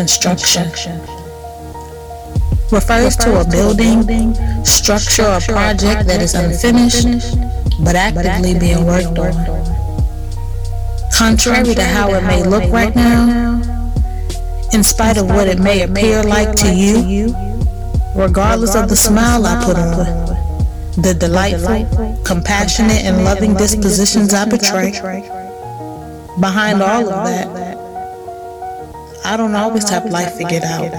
construction. Refers to a building, structure, or project that is unfinished but actively being worked on. Contrary to how it may look right now, in spite of what it may appear like to you, regardless of the smile I put on, the delightful, compassionate, and loving dispositions I betray, behind all of that, I don't always have life figured out.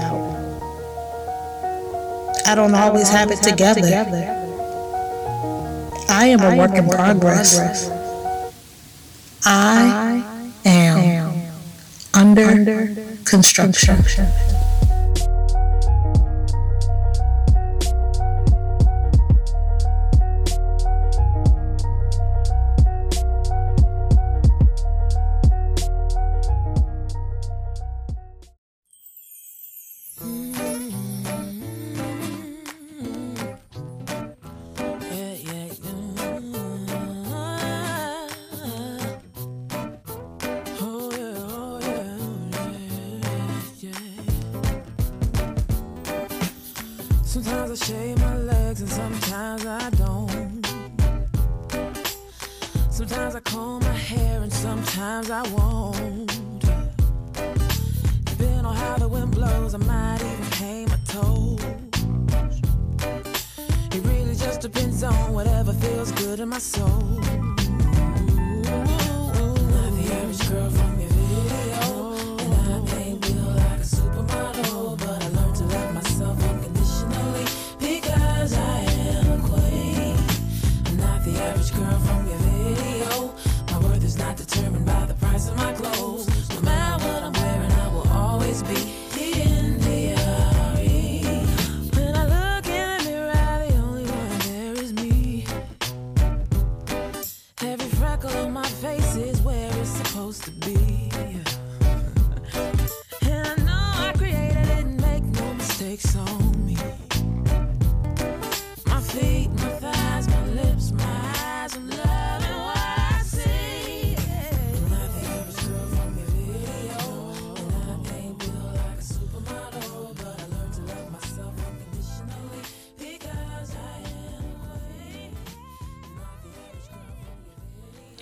I don't always have it together. I am a work in progress. I am under construction.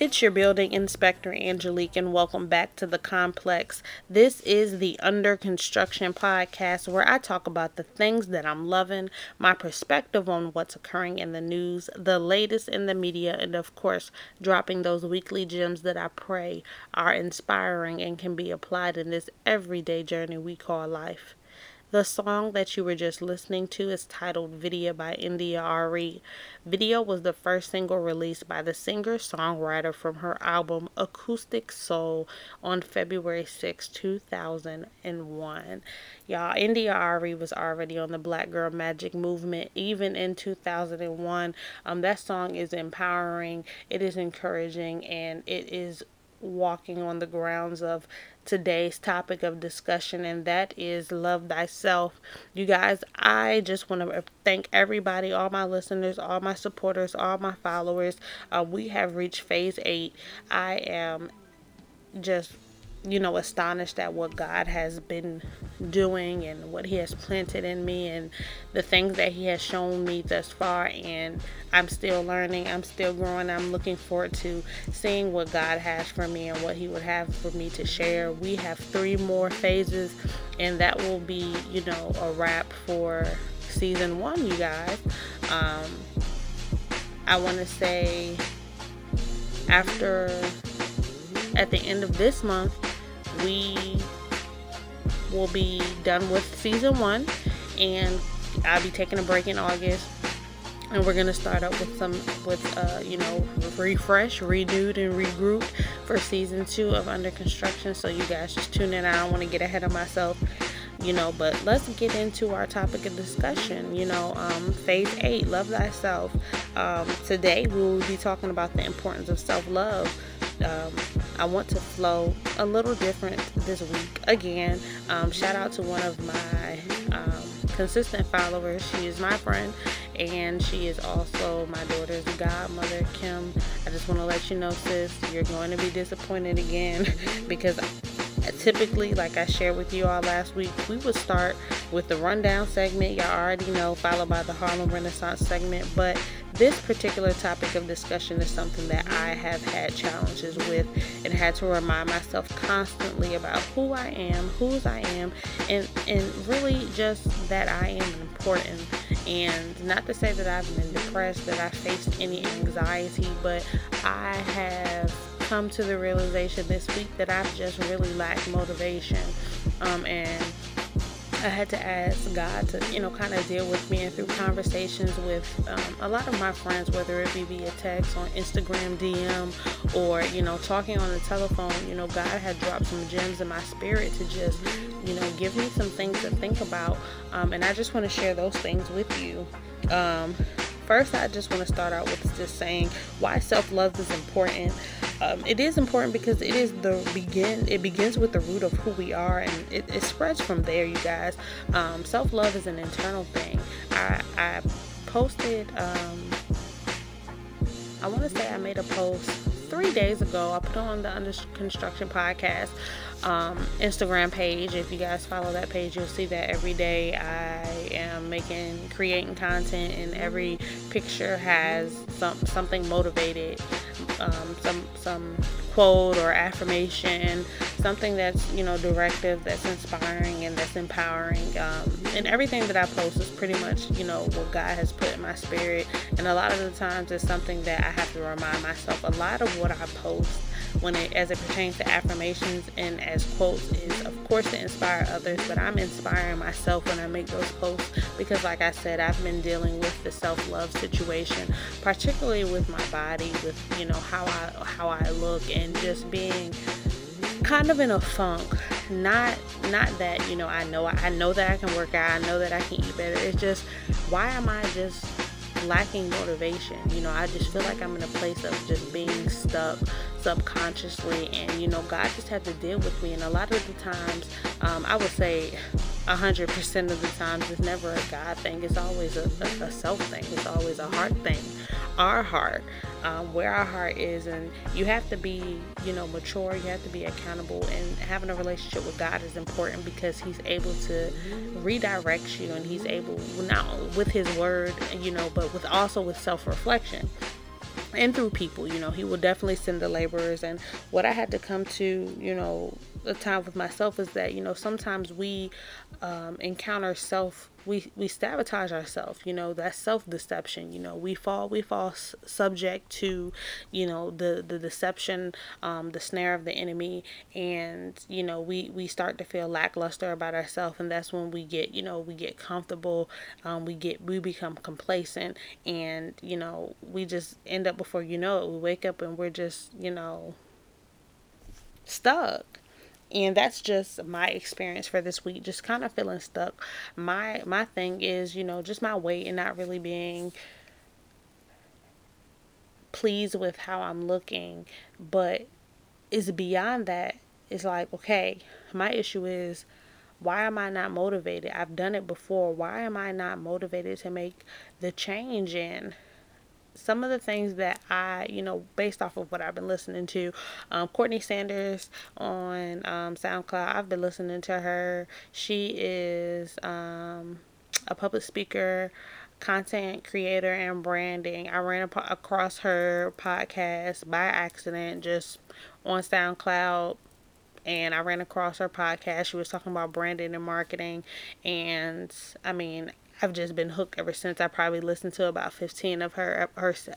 It's your building inspector, Angelique, and welcome back to The Complex. This is the Under Construction podcast, where I talk about the things that I'm loving, my perspective on what's occurring in the news, the latest in the media, and of course, dropping those weekly gems that I pray are inspiring and can be applied in this everyday journey we call life. The song that you were just listening to is titled Video by India Arie. Video was the first single released by the singer-songwriter from her album Acoustic Soul on February 6, 2001. Y'all, India Arie was already on the Black Girl Magic movement even in 2001. That song is empowering, it is encouraging, and it is walking on the grounds of today's topic of discussion, and that is love thyself. You guys, I just want to thank everybody, all my listeners, all my supporters, all my followers. We have reached phase 8. I am just astonished at what God has been doing and what he has planted in me and the things that he has shown me thus far, and I'm still learning, I'm still growing. I'm looking forward to seeing what God has for me and what he would have for me to share. We have 3 more phases, and that will be a wrap for season 1, you guys. I want to say at the end of this month, we will be done with season 1, and I'll be taking a break in August, and we're gonna start up with refresh, renewed, and regrouped for season 2 of Under Construction. So you guys just tune in. I don't want to get ahead of myself, but let's get into our topic of discussion. Phase 8, love thyself. Today we will be talking about the importance of self-love. I want to flow a little different this week again. Shout out to one of my consistent followers. She is my friend, and she is also my daughter's godmother, Kim. I just want to let you know, sis, you're going to be disappointed again because Typically, like I shared with you all last week, we would start with the rundown segment, y'all already know, followed by the Harlem Renaissance segment. But this particular topic of discussion is something that I have had challenges with and had to remind myself constantly about who I am, whose I am, and really just that I am important. And not to say that I've been depressed, that I faced any anxiety, but I have come to the realization this week that I've just really lacked motivation, and I had to ask God to, kind of deal with me. And through conversations with a lot of my friends, whether it be via text, on Instagram DM, or talking on the telephone, God had dropped some gems in my spirit to just give me some things to think about, and I just want to share those things with you. First, I just want to start out with just saying why self-love is important. It is important because it is it begins with the root of who we are, and it spreads from there, you guys. Self-love is an internal thing. I posted, I want to say I made a post 3 days ago. I put on the Under Construction podcast Instagram page. If you guys follow that page, you'll see that every day I am creating content, and every picture has something motivated, some quote or affirmation, something that's directive, that's inspiring, and that's empowering. And everything that I post is pretty much what God has put in my spirit, and a lot of the times it's something that I have to remind myself. A lot of what I post as it pertains to affirmations and as quotes is, of course, to inspire others, but I'm inspiring myself when I make those posts, because like I said, I've been dealing with the self-love situation, particularly with my body, with how I look, and just being kind of in a funk. Not that I know that I can work out, I know that I can eat better. It's just, why am I just lacking motivation? I just feel like I'm in a place of just being stuck subconsciously, and God just had to deal with me. And a lot of the times, I would say 100% of the times, it's never a God thing. It's always a self thing. It's always a heart thing. Our heart, where our heart is. And you have to be mature, you have to be accountable, and having a relationship with God is important because he's able to redirect you, and he's able, not with his word, but also with self-reflection, and through people. He will definitely send the laborers. And what I had to come to the time with myself is that sometimes we encounter self, we sabotage ourselves. That's self-deception. We fall subject to the deception, the snare of the enemy, and we start to feel lackluster about ourselves, and that's when we get comfortable, we become complacent, and we just end up, before we wake up and we're just stuck. And that's just my experience for this week, just kind of feeling stuck. My thing is, just my weight, and not really being pleased with how I'm looking. But it's beyond that. It's like, okay, my issue is, why am I not motivated? I've done it before. Why am I not motivated to make the change in? Some of the things that I, based off of what I've been listening to, Courtney Sanders on SoundCloud, I've been listening to her. She is a public speaker, content creator, and branding. I ran across her podcast by accident, just on SoundCloud. And I ran across her podcast. She was talking about branding and marketing. And I mean, I've just been hooked ever since. I probably listened to about 15 of her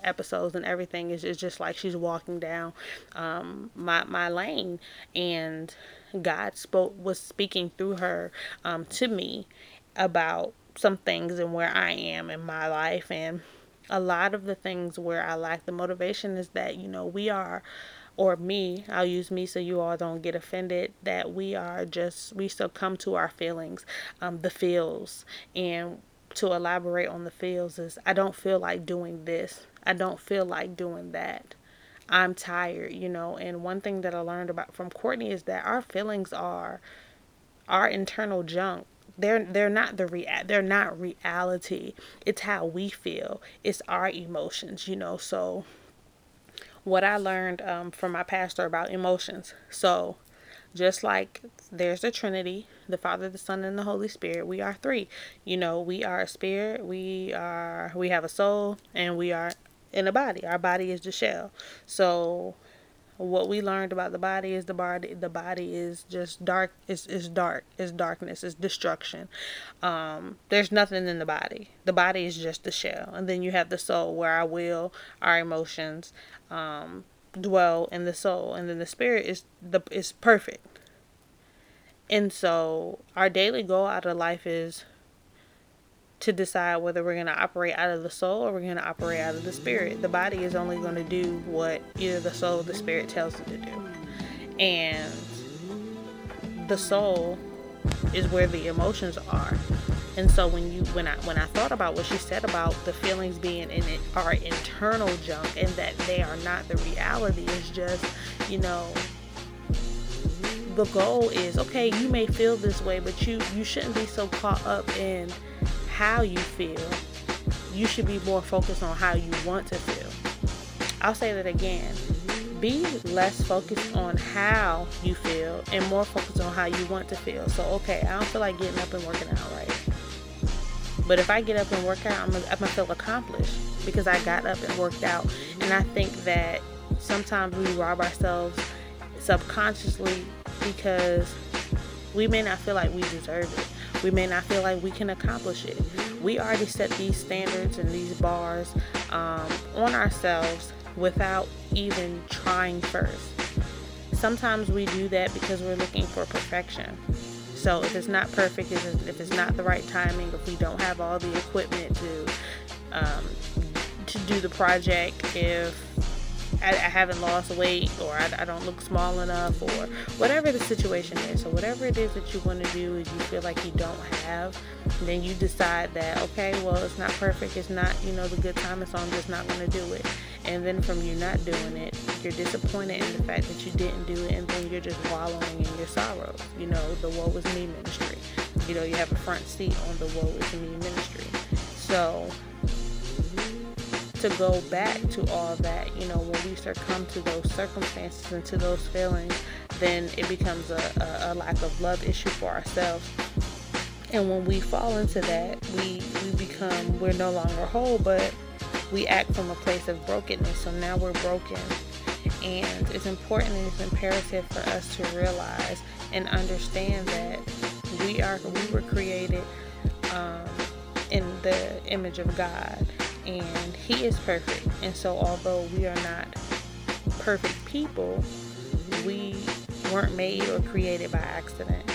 episodes, and everything is just like she's walking down my lane, and God was speaking through her to me about some things and where I am in my life. And a lot of the things where I lack the motivation is that we are, or me, I'll use me so you all don't get offended, that we succumb to our feelings, the feels. And to elaborate on the feels is, I don't feel like doing this, I don't feel like doing that, I'm tired, and one thing that I learned about from Courtney is that our feelings are our internal junk. They're not they're not reality. It's how we feel. It's our emotions, So what I learned from my pastor about emotions. So Just like there's the Trinity, the Father, the Son, and the Holy Spirit, we are three. You know, we are a spirit, we have a soul, and we are in a body. Our body is the shell. So what we learned about the body is the body is just dark. It's dark. It's darkness. It's destruction. There's nothing in the body. The body is just the shell. And then you have the soul, where our will, our emotions, dwell in the soul. And then the spirit is perfect. And so our daily goal out of life is to decide whether we're going to operate out of the soul or we're going to operate out of the spirit. The body is only going to do what either the soul or the spirit tells it to do. And the soul is where the emotions are. And so when I thought about what she said about the feelings being in it are internal junk and that they are not the reality, it's just, you know, the goal is, okay, you may feel this way, but you shouldn't be so caught up in how you feel. You should be more focused on how you want to feel. I'll say that again. Be less focused on how you feel and more focused on how you want to feel. So, okay, I don't feel like getting up and working out right. But if I get up and work out, I'm gonna feel accomplished because I got up and worked out. And I think that sometimes we rob ourselves subconsciously because we may not feel like we deserve it. We may not feel like we can accomplish it. We already set these standards and these bars on ourselves without even trying first. Sometimes we do that because we're looking for perfection. So if it's not perfect, if it's not the right timing, if we don't have all the equipment to do the project, if I haven't lost weight, or I don't look small enough, or whatever the situation is. So whatever it is that you want to do and you feel like you don't have, then you decide that, okay, well, it's not perfect. It's not, you know, the good time is on, just not going to do it. And then from you not doing it, you're disappointed in the fact that you didn't do it. And then you're just wallowing in your sorrow. You know, the woe is me ministry. You know, you have a front seat on the woe is me ministry. So to go back to all that, you know, when we succumb to those circumstances and to those feelings, then it becomes a lack of love issue for ourselves. And when we fall into that, we're no longer whole, but we act from a place of brokenness. So now we're broken. And it's important and it's imperative for us to realize and understand that we were created in the image of God. And he is perfect. And so although we are not perfect people, we weren't made or created by accident.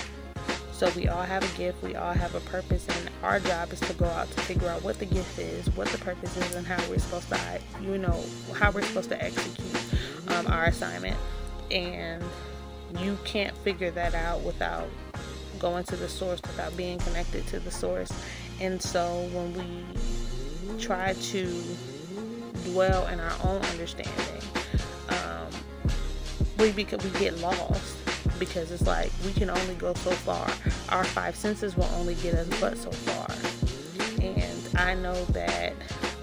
So we all have a gift. We all have a purpose. And our job is to go out to figure out what the gift is, what the purpose is, and how we're supposed to, you know, how we're supposed to execute our assignment. And you can't figure that out without going to the source, without being connected to the source. And so when we try to dwell in our own understanding, we get lost, because it's like we can only go so far. Our five senses will only get us but so far. And I know that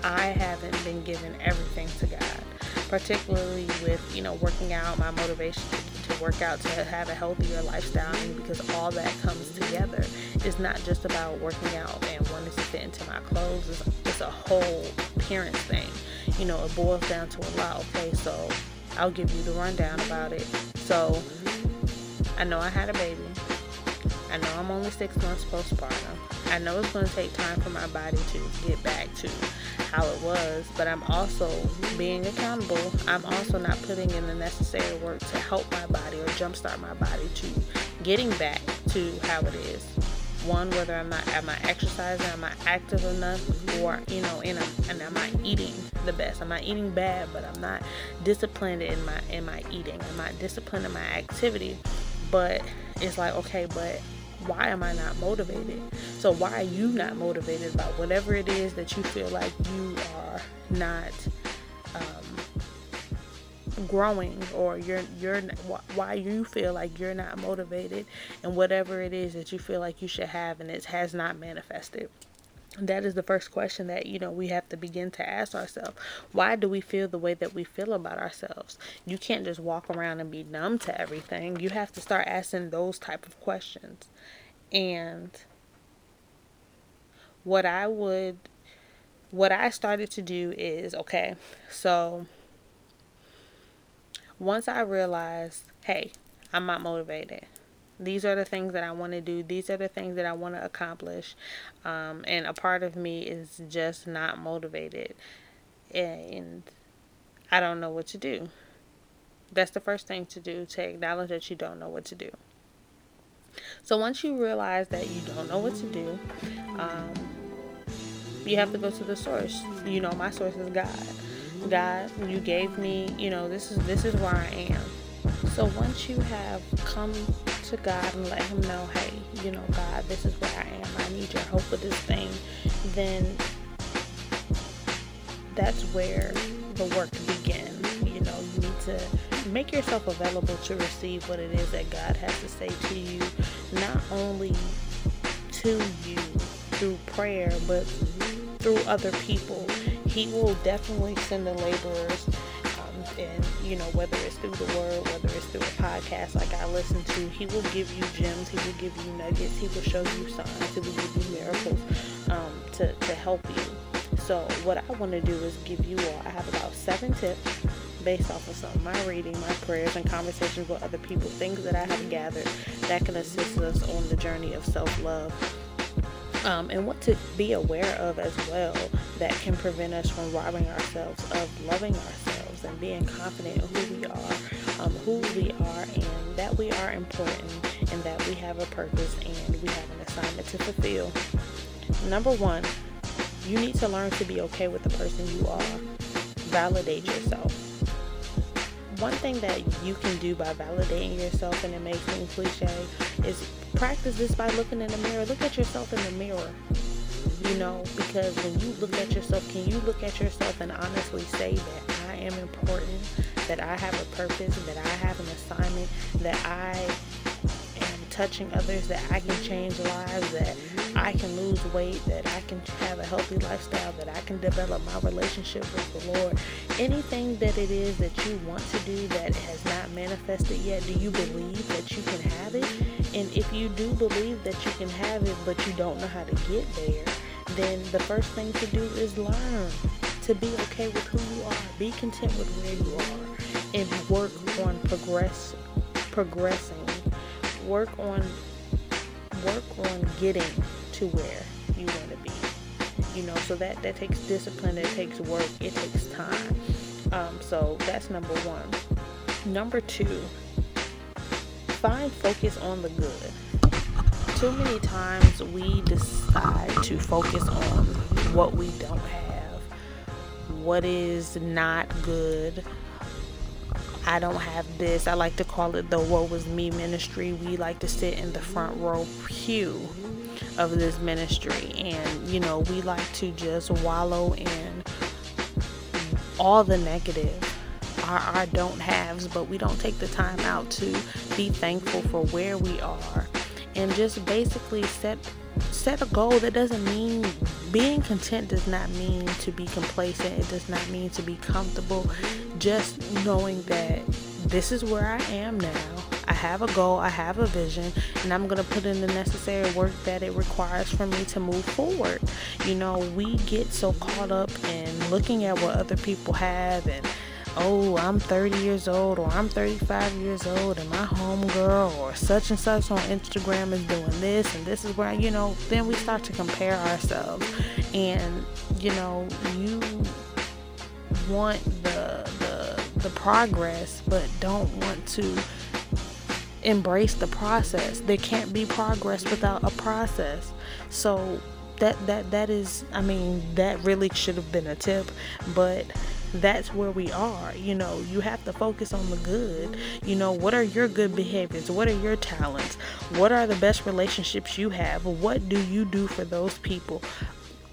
I haven't been given everything to God, particularly with, you know, working out, my motivation to work out, to have a healthier lifestyle, because all that comes together. It's not just about working out and wanting to fit into my clothes. It's a whole appearance thing. You know, it boils down to a lot. Okay, so I'll give you the rundown about it. So I know I had a baby. I know I'm only 6 months postpartum. I know it's going to take time for my body to get back to how it was, but I'm also being accountable. I'm also not putting in the necessary work to help my body or jumpstart my body to getting back to how it is. One, whether am I exercising, am I active enough, or, you know, and am I eating the best? I'm not eating bad, but I'm not disciplined in my eating. I'm not disciplined in my activity, but it's like, okay, but why am I not motivated? So why are you not motivated about whatever it is that you feel like you are not growing, or you're why you feel like you're not motivated and whatever it is that you feel like you should have and it has not manifested? That is the first question that, you know, we have to begin to ask ourselves. Why do we feel the way that we feel about ourselves? You can't just walk around and be numb to everything. You have to start asking those type of questions. And what I started to do is, okay, so once I realized, hey, I'm not motivated. These are the things that I want to do. These are the things that I want to accomplish. And a part of me is just not motivated. And I don't know what to do. That's the first thing to do, to acknowledge that you don't know what to do. So once you realize that you don't know what to do, you have to go to the source. You know, my source is God. God, you gave me, you know, this is where I am. So once you have come to God and let him know, hey, you know, God, this is where I am. I need your help with this thing. Then that's where the work begins. You know, you need to make yourself available to receive what it is that God has to say to you, not only to you through prayer, but through other people. He will definitely send the laborers. And, you know, whether it's through the word, whether it's through a podcast like I listen to, he will give you gems, he will give you nuggets, he will show you signs, he will give you miracles to help you. So what I want to do is give you all, I have about 7 tips based off of some of my reading, my prayers, and conversations with other people, things that I have gathered that can assist us on the journey of self-love. And what to be aware of as well that can prevent us from robbing ourselves of loving ourselves and being confident in who we are, and that we are important and that we have a purpose and we have an assignment to fulfill. Number 1, you need to learn to be okay with the person you are. Validate yourself. One thing that you can do by validating yourself, and it may seem cliche, is practice this by looking in the mirror. Look at yourself in the mirror, you know, because when you look at yourself, can you look at yourself and honestly say that I am important, that I have a purpose, that I have an assignment, that I am touching others, that I can change lives, that I can lose weight, that I can have a healthy lifestyle, that I can develop my relationship with the Lord. Anything that it is that you want to do that has not manifested yet, do you believe that you can have it? And if you do believe that you can have it, but you don't know how to get there, then the first thing to do is learn to be okay with who you are, be content with where you are, and work on progressing, work on getting to where you want to be, you know. So that takes discipline, it takes work, it takes time. So that's number 1. Number 2, find focus on the good. Too many times we decide to focus on what we don't have, what is not good. I don't have this. I like to call it the woe was me ministry. We like to sit in the front row pew of this ministry, and you know, we like to just wallow in all the negative, our don't haves, but we don't take the time out to be thankful for where we are, and just basically set a goal. That doesn't mean being content, does not mean to be complacent, it does not mean to be comfortable. Just knowing that this is where I am now, I have a goal, I have a vision, and I'm going to put in the necessary work that it requires for me to move forward. You know, we get so caught up in looking at what other people have, and oh, I'm 30 years old, or I'm 35 years old, and my homegirl or such and such on Instagram is doing this, and this is where, you know, then we start to compare ourselves. And, you know, you want the progress, but don't want to embrace the process. There can't be progress without a process. So that is, I mean, that really should have been a tip, but that's where we are. You know, you have to focus on the good. You know, what are your good behaviors? What are your talents? What are the best relationships you have? What do you do for those people?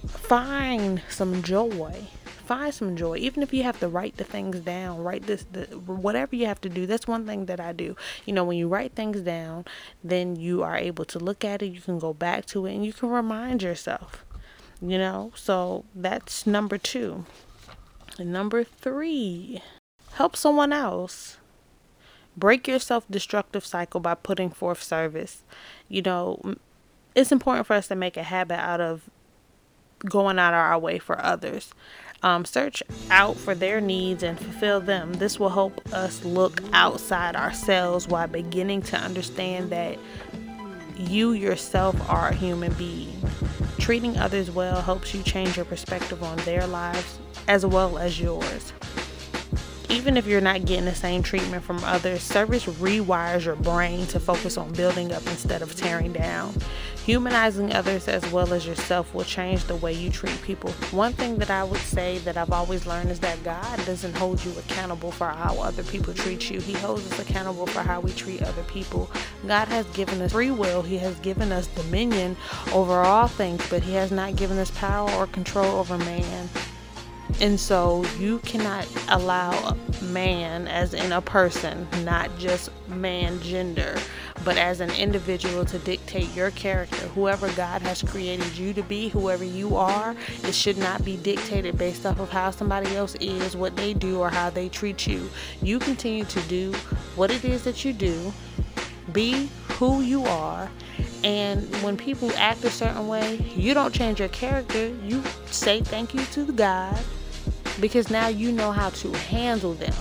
Find some joy. Find some joy, even if you have to write the things down, whatever you have to do. That's one thing that I do. You know, when you write things down, then you are able to look at it, you can go back to it, and you can remind yourself. You know, so that's number 2. And number 3, help someone else. Break your self-destructive cycle by putting forth service. You know, it's important for us to make a habit out of going out of our way for others. Search out for their needs and fulfill them. This will help us look outside ourselves while beginning to understand that you yourself are a human being. Treating others well helps you change your perspective on their lives as well as yours. Even if you're not getting the same treatment from others, service rewires your brain to focus on building up instead of tearing down. Humanizing others as well as yourself will change the way you treat people. One thing that I would say that I've always learned is that God doesn't hold you accountable for how other people treat you. He holds us accountable for how we treat other people. God has given us free will. He has given us dominion over all things, but He has not given us power or control over man. And so you cannot allow man, as in a person, not just man gender, but as an individual, to dictate your character. Whoever God has created you to be, whoever you are, it should not be dictated based off of how somebody else is, what they do, or how they treat you. You continue to do what it is that you do, be who you are. And when people act a certain way, you don't change your character. You say thank you to God, because now you know how to handle them.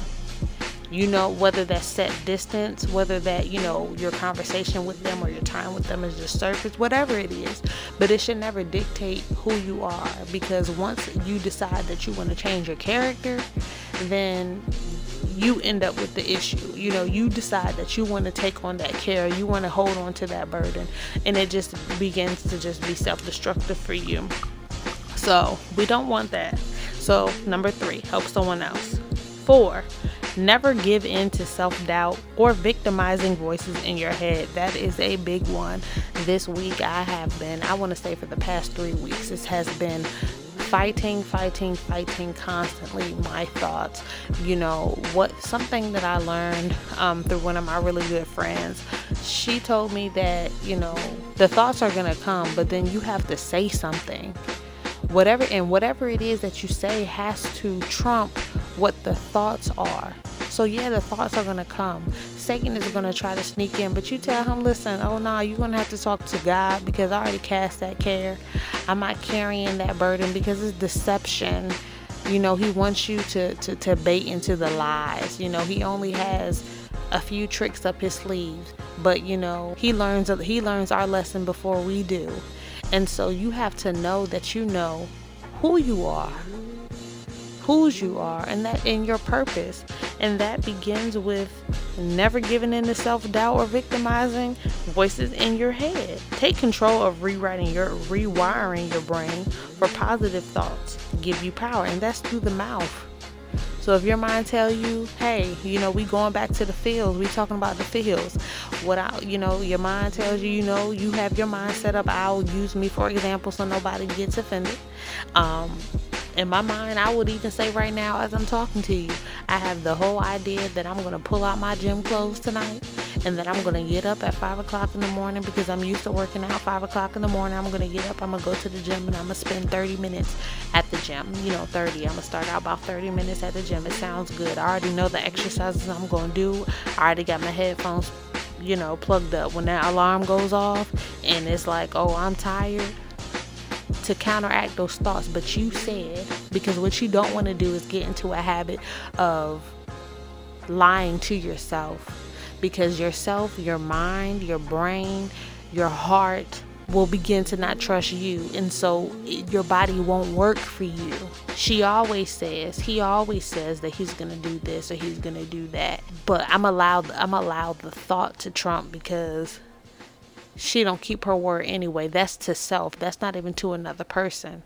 You know, whether that's set distance, whether that, you know, your conversation with them or your time with them is just surface, whatever it is. But it should never dictate who you are, because once you decide that you want to change your character, then you end up with the issue. You know, you decide that you want to take on that care, you want to hold on to that burden, and it just begins to just be self-destructive for you. So we don't want that. So number 3, help someone else. 4, never give in to self-doubt or victimizing voices in your head. That is a big one. This week I want to say for the past 3 weeks, this has been fighting constantly my thoughts. You know what, something that I learned through one of my really good friends, she told me that, you know, the thoughts are gonna come, but then you have to say something. Whatever it is that you say has to trump what the thoughts are. So yeah, the thoughts are going to come. Satan is going to try to sneak in, but you tell him, listen, you're going to have to talk to God, because I already cast that care. I'm not carrying that burden, because it's deception. You know, he wants you to bait into the lies. You know, he only has a few tricks up his sleeves, but you know, he learns our lesson before we do. And so you have to know that you know who you are, whose you are, and that in your purpose. And that begins with never giving in to self-doubt or victimizing voices in your head. Take control of rewiring your brain for positive thoughts. Give you power, and that's through the mouth. So if your mind tell you, hey, you know, we going back to the fields, we talking about the fields. Your mind tells you, you know, you have your mind set up. I'll use me for example so nobody gets offended. In my mind, I would even say right now as I'm talking to you, I have the whole idea that I'm going to pull out my gym clothes tonight, and that I'm going to get up at 5 o'clock in the morning, because I'm used to working out 5 o'clock in the morning. I'm going to get up, I'm going to go to the gym, and I'm going to spend 30 minutes at the gym. You know, 30. I'm going to start out about 30 minutes at the gym. It sounds good. I already know the exercises I'm going to do. I already got my headphones, you know, plugged up. When that alarm goes off and it's like, oh, I'm tired. To counteract those thoughts. But you said, because what you don't want to do is get into a habit of lying to yourself, because yourself, your mind, your brain, your heart will begin to not trust you, and so your body won't work for you. She always says, he always says that he's gonna do this or he's gonna do that, but I'm allowed the thought to trump, because she don't keep her word anyway. That's to self. That's not even to another person.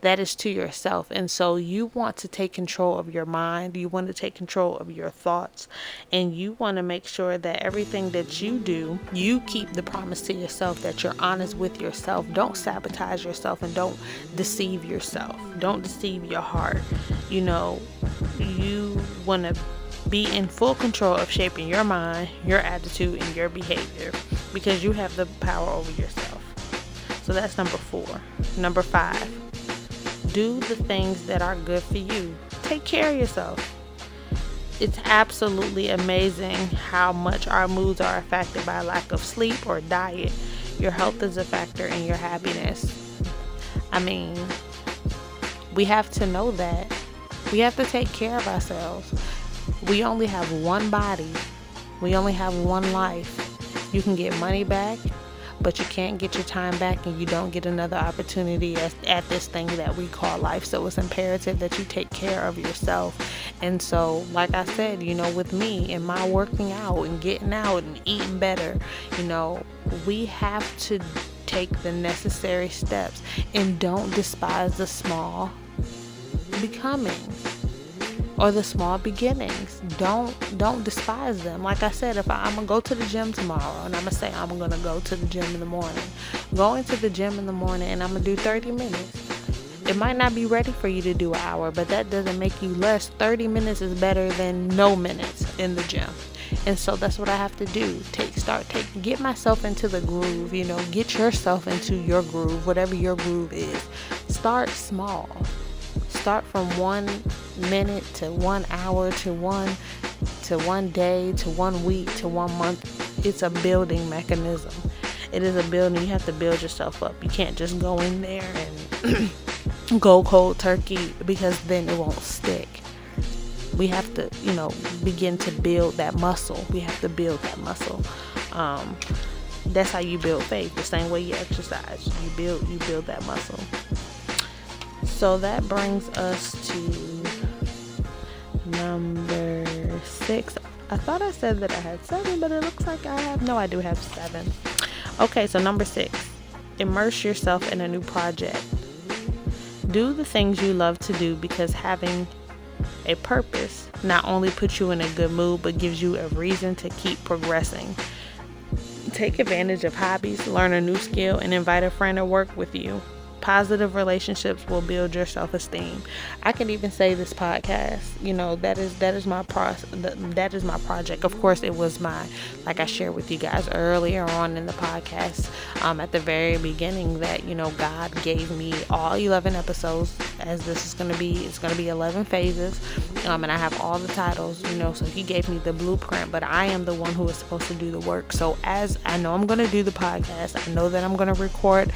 That is to yourself. And so you want to take control of your mind. You want to take control of your thoughts. And you want to make sure that everything that you do, you keep the promise to yourself, that you're honest with yourself. Don't sabotage yourself, and don't deceive yourself. Don't deceive your heart. You know, you want to be in full control of shaping your mind, your attitude, and your behavior, because you have the power over yourself. So that's number 4. Number 5, do the things that are good for you. Take care of yourself. It's absolutely amazing how much our moods are affected by lack of sleep or diet. Your health is a factor in your happiness. I mean, we have to know that. We have to take care of ourselves. We only have one body. We only have one life. You can get money back, but you can't get your time back, and you don't get another opportunity at this thing that we call life. So it's imperative that you take care of yourself. And so, like I said, you know, with me and my working out and getting out and eating better, you know, we have to take the necessary steps and don't despise the small becomings or the small beginnings. Don't despise them. Like I said, if I'm gonna go to the gym tomorrow and I'm gonna say I'm gonna go to the gym in the morning, going to the gym in the morning, and I'm gonna do 30 minutes. It might not be ready for you to do an hour, but that doesn't make you less. 30 minutes is better than no minutes in the gym. And so that's what I have to do. Get myself into the groove, you know, get yourself into your groove, whatever your groove is. Start small. Start from 1 minute to 1 hour to one day to 1 week to 1 month. It's a building mechanism. It is a building. You have to build yourself up. You can't just go in there and go cold turkey, because then it won't stick. We have to, you know, begin to build that muscle. We have to build that muscle. That's how you build faith. The same way you exercise, you build that muscle. So that brings us to number 6. I thought I said that I had 7, but it looks like I do have 7. Okay, so number 6, immerse yourself in a new project. Do the things you love to do, because having a purpose not only puts you in a good mood, but gives you a reason to keep progressing. Take advantage of hobbies, learn a new skill, and invite a friend to work with you. Positive relationships will build your self-esteem. I can even say this podcast, you know, that is my project. Of course, it was like I shared with you guys earlier on in the podcast, at the very beginning, that, you know, God gave me all 11 episodes, as this is going to be. It's going to be 11 phases, and I have all the titles, you know, so He gave me the blueprint, but I am the one who is supposed to do the work. So as I know I'm going to do the podcast, I know that I'm going to record,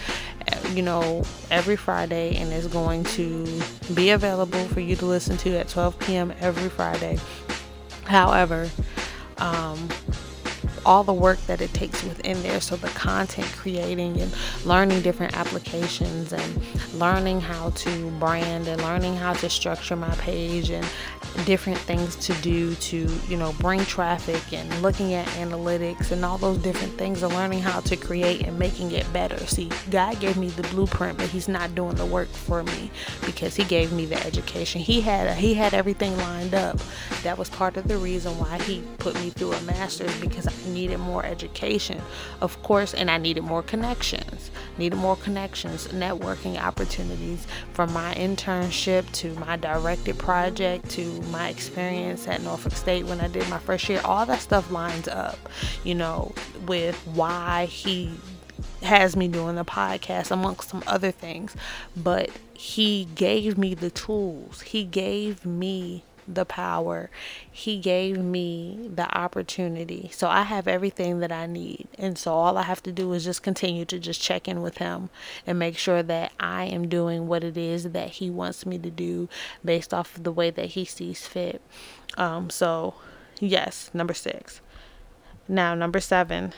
you know, every Friday, and it's going to be available for you to listen to at 12 p.m. every Friday. However, all the work that it takes within there, so the content creating and learning different applications and learning how to brand and learning how to structure my page and different things to do to, you know, bring traffic, and looking at analytics and all those different things, and learning how to create and making it better. See, God gave me the blueprint, but He's not doing the work for me, because He gave me the education. He had everything lined up. That was part of the reason why He put me through a master's, because I needed more education, of course, and I needed more connections. Networking opportunities, from my internship to my directed project to my experience at Norfolk State when I did my first year. All that stuff lines up, you know, with why He has me doing the podcast, amongst some other things. But He gave me the tools. He gave me the power. He gave me the opportunity. So I have everything that I need. And so all I have to do is just continue to just check in with Him and make sure that I am doing what it is that He wants me to do based off of the way that He sees fit. So yes, number 6. Now, number 7,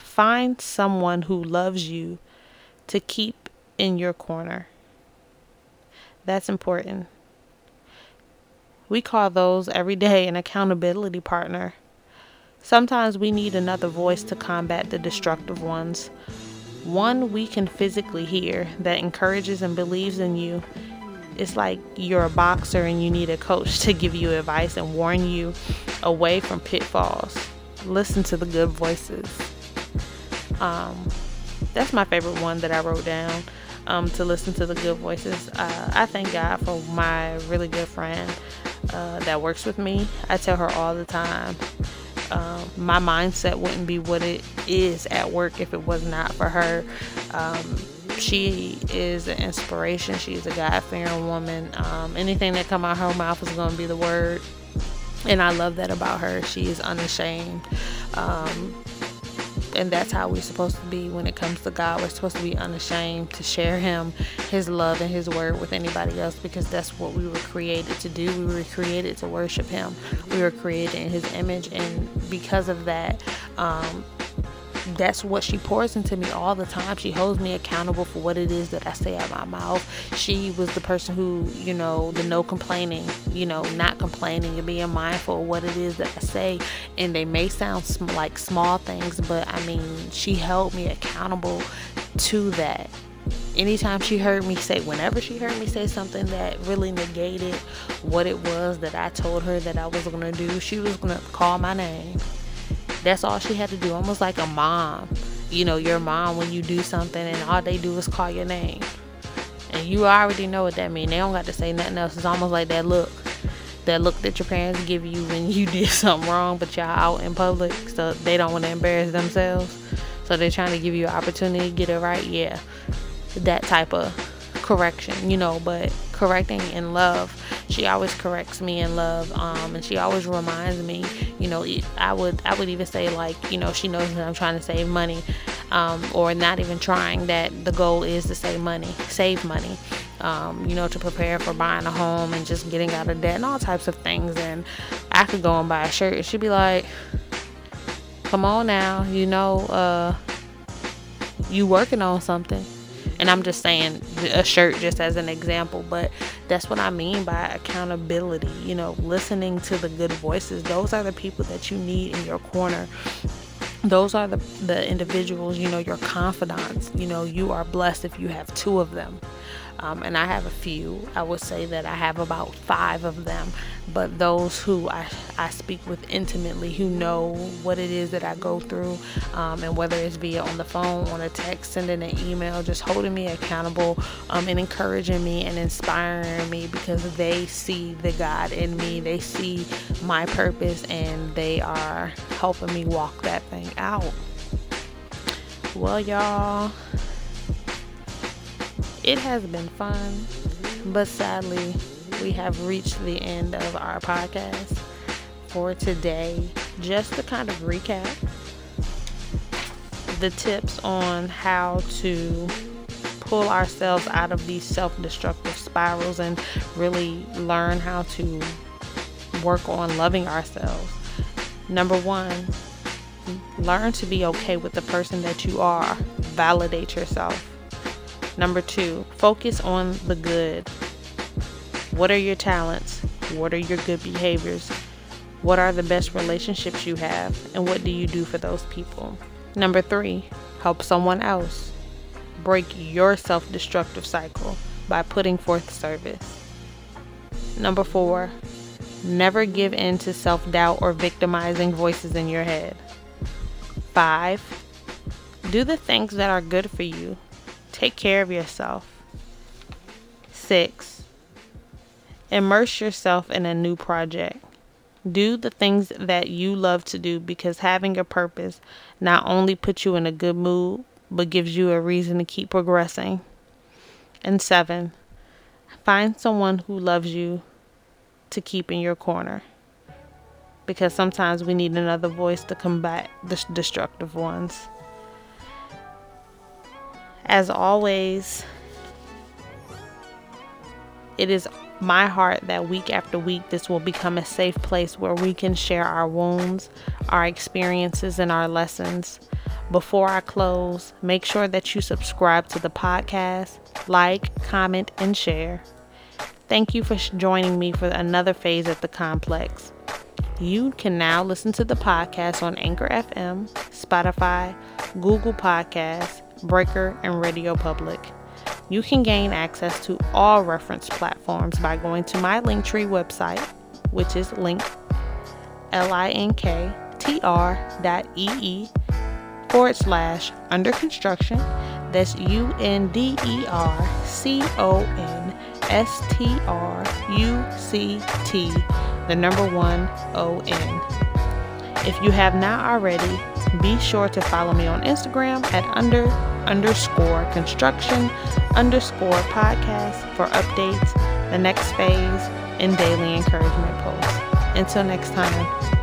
find someone who loves you to keep in your corner. That's important. We call those every day an accountability partner. Sometimes we need another voice to combat the destructive ones. One we can physically hear that encourages and believes in you. It's like you're a boxer and you need a coach to give you advice and warn you away from pitfalls. Listen to the good voices. That's my favorite one that I wrote down. To listen to the good voices. I thank God for my really good friend that works with me. I tell her all the time, my mindset wouldn't be what it is at work if it was not for her She is an inspiration. She's a God-fearing woman. Anything that comes out her mouth is going to be the word. And I love that about her. She is unashamed. And that's how we're supposed to be when it comes to God. We're supposed to be unashamed to share Him, His love, and His word with anybody else, because that's what we were created to do. We were created to worship Him. We were created in His image. And because of that, that's what she pours into me all the time. She holds me accountable for what it is that I say out of my mouth. She was the person who, the no complaining, not complaining and being mindful of what it is that I say. And they may sound like small things, but she held me accountable to that. Anytime whenever she heard me say something that really negated what it was that I told her that I was going to do, she was going to call my name. That's all she had to do. Almost like a mom. Your mom, when you do something and all they do is call your name. And you already know what that means. They don't got to say nothing else. It's almost like that look. That look that your parents give you when you did something wrong, but y'all out in public, so they don't want to embarrass themselves. So they're trying to give you an opportunity to get it right. Yeah. That type of correction, but correcting in love. She always corrects me in love, and she always reminds me, I would even say, she knows that I'm trying to save money, or not even trying, that the goal is to save money, to prepare for buying a home and just getting out of debt and all types of things. And I could go and buy a shirt and she'd be like, come on now, you working on something. And I'm just saying a shirt just as an example, but that's what I mean by accountability. Listening to the good voices. Those are the people that you need in your corner. Those are the individuals, your confidants. You are blessed if you have two of them. And I have a few. I would say that I have about 5 of them. But those who I speak with intimately, who know what it is that I go through, and whether it's via on the phone, on a text, sending an email, just holding me accountable, and encouraging me and inspiring me, because they see the God in me. They see my purpose, and they are helping me walk that thing out. Well, y'all, it has been fun, but sadly, we have reached the end of our podcast for today. Just to kind of recap the tips on how to pull ourselves out of these self-destructive spirals and really learn how to work on loving ourselves. Number 1, learn to be okay with the person that you are. Validate yourself. Number 2, focus on the good. What are your talents? What are your good behaviors? What are the best relationships you have? And what do you do for those people? Number 3, help someone else. Break your self-destructive cycle by putting forth service. Number 4, never give in to self-doubt or victimizing voices in your head. 5, do the things that are good for you. Take care of yourself. 6, immerse yourself in a new project. Do the things that you love to do, because having a purpose not only puts you in a good mood, but gives you a reason to keep progressing. And 7, find someone who loves you to keep in your corner, because sometimes we need another voice to combat the destructive ones. As always, it is my heart that week after week, this will become a safe place where we can share our wounds, our experiences, and our lessons. Before I close, make sure that you subscribe to the podcast, like, comment, and share. Thank you for joining me for another phase at the complex. You can now listen to the podcast on Anchor FM, Spotify, Google Podcasts, Breaker, and Radio Public. You can gain access to all reference platforms by going to my Linktree website, which is linktr.ee/Under Construction. That's UNDERCONSTRUCT, the number 1 ON. If you have not already, Be sure to follow me on Instagram at _construction_podcast for updates, the next phase, and daily encouragement posts. Until next time.